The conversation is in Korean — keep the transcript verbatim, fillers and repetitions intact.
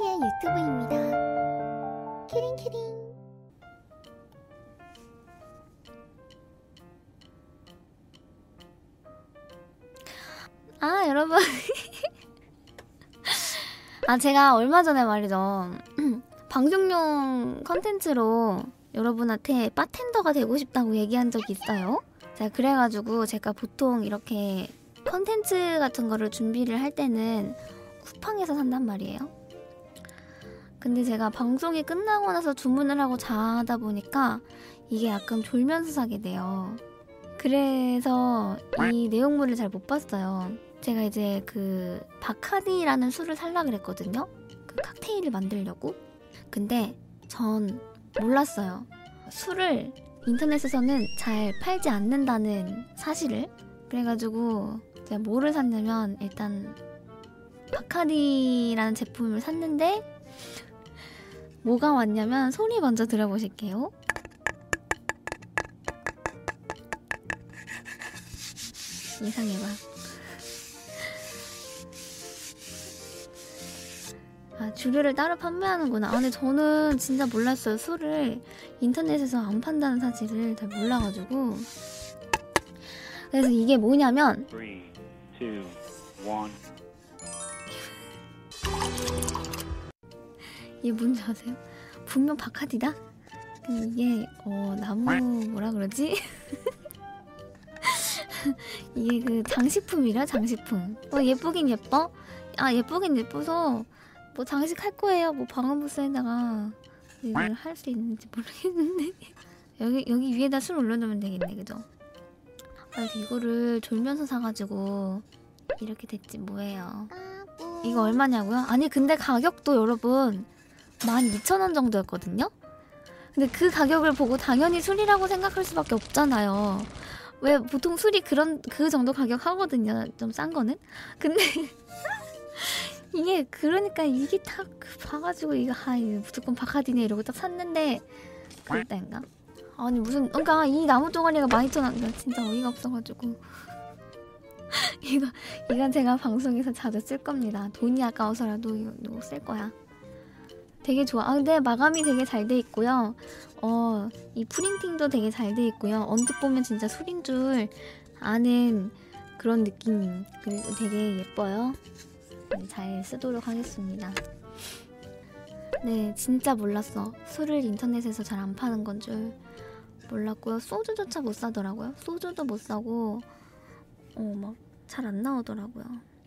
키링키의 유튜브입니다. 키링키링. 아, 여러분. 아, 제가 얼마 전에 말이죠. 방송용 컨텐츠로 여러분한테 바텐더가 되고 싶다고 얘기한 적이 있어요. 제가 그래가지고 제가 보통 이렇게 컨텐츠 같은 거를 준비를 할 때는 쿠팡에서 산단 말이에요. 근데 제가 방송이 끝나고 나서 주문을 하고 자다 보니까 이게 약간 졸면서 사게 돼요. 그래서 이 내용물을 잘 못 봤어요. 제가 이제 그 바카디라는 술을 살라 그랬거든요. 그 칵테일을 만들려고. 근데 전 몰랐어요. 술을 인터넷에서는 잘 팔지 않는다는 사실을. 그래가지고 제가 뭐를 샀냐면 일단 바카디라는 제품을 샀는데 뭐가 왔냐면 소리 먼저 들어보실게요. 이상해 봐. 아, 주류를 따로 판매하는구나. 아, 근데 저는 진짜 몰랐어요. 술을 인터넷에서 안 판다는 사실을 잘 몰라가지고. 그래서 이게 뭐냐면 쓰리, 투, 원. 이게 뭔지 아세요? 분명 바카디다? 근데 이게 어 나무 뭐라 그러지? 이게 그 장식품이라 장식품. 어 예쁘긴 예뻐? 아 예쁘긴 예뻐서 뭐 장식할 거예요. 뭐 방음부스에다가 이걸 할 수 있는지 모르겠는데 여기 여기 위에다 술 올려놓으면 되겠네, 그죠? 아 이거를 졸면서 사가지고 이렇게 됐지 뭐예요. 이거 얼마냐고요? 아니 근데 가격도 여러분 만 이천 원 정도였거든요? 근데 그 가격을 보고 당연히 술이라고 생각할 수밖에 없잖아요. 왜 보통 술이 그런 그 정도 가격 하거든요. 좀 싼 거는. 근데 이게 그러니까 이게 딱 봐가지고 이거 아 이거 무조건 바카디네 이러고 딱 샀는데 그랬다니까. 아니 무슨 그러니까 이 나무 동아리가 만 이천 원 진짜 어이가 없어가지고. 이거 이건 제가 방송에서 자주 쓸 겁니다. 돈이 아까워서라도 이거, 이거 쓸 거야. 되게 좋아. 아 근데 마감이 되게 잘 돼 있고요. 어, 이 프린팅도 되게 잘 돼 있고요. 언뜻 보면 진짜 술인 줄 아는 그런 느낌. 그리고 되게 예뻐요. 잘 쓰도록 하겠습니다. 네, 진짜 몰랐어. 술을 인터넷에서 잘 안 파는 건 줄 몰랐고요. 소주조차 못 사더라고요. 소주도 못 사고 어, 막 잘 안 나오더라고요.